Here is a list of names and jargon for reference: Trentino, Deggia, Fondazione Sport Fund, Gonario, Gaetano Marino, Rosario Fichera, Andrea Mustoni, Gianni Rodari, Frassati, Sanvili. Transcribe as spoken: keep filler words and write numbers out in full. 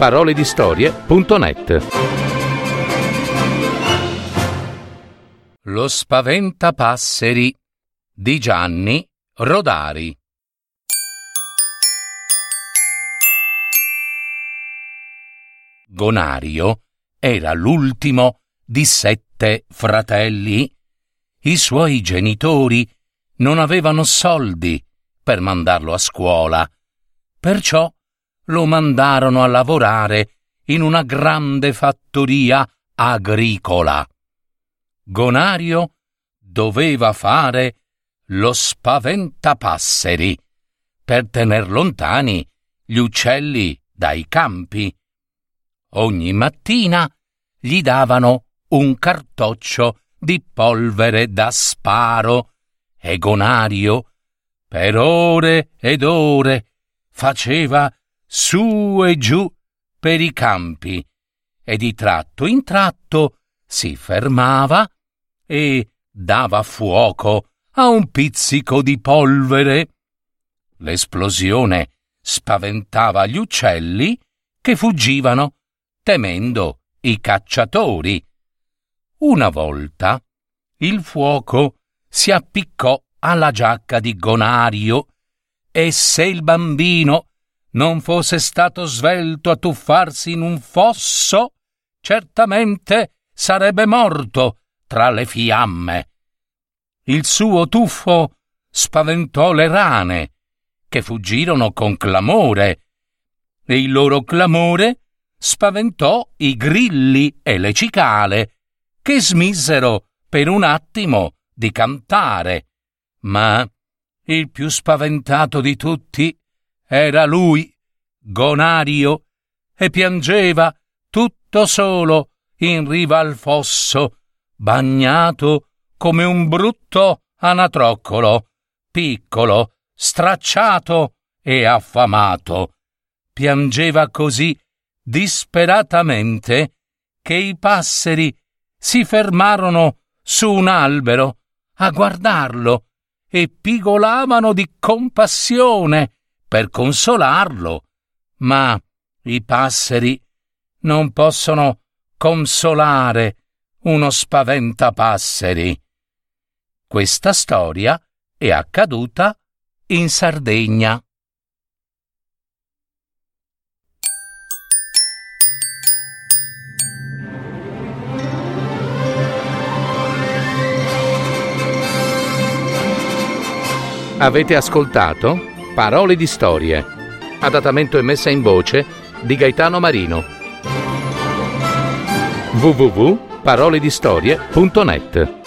parole di storie punto net. Lo spaventapasseri di Gianni Rodari. Gonario era l'ultimo di sette fratelli. I suoi genitori non avevano soldi per mandarlo a scuola, perciò lo mandarono a lavorare in una grande fattoria agricola. Gonario doveva fare lo spaventapasseri per tener lontani gli uccelli dai campi. Ogni mattina gli davano un cartoccio di polvere da sparo e Gonario per ore ed ore faceva su e giù per i campi e di tratto in tratto si fermava e dava fuoco a un pizzico di polvere. L'esplosione spaventava gli uccelli che fuggivano temendo i cacciatori. Una volta il fuoco si appiccò alla giacca di Gonario e se il bambino non fosse stato svelto a tuffarsi in un fosso, certamente sarebbe morto tra le fiamme. Il suo tuffo spaventò le rane, che fuggirono con clamore, e il loro clamore spaventò i grilli e le cicale, che smisero per un attimo di cantare. Ma il più spaventato di tutti era lui, Gonario, e piangeva tutto solo in riva al fosso, bagnato come un brutto anatroccolo, piccolo, stracciato e affamato. Piangeva così disperatamente che i passeri si fermarono su un albero a guardarlo e pigolavano di compassione per consolarlo, ma i passeri non possono consolare uno spaventapasseri. Questa storia è accaduta in Sardegna. Avete ascoltato Parole di Storie, adattamento e messa in voce di Gaetano Marino. w w w punto parole di storie punto net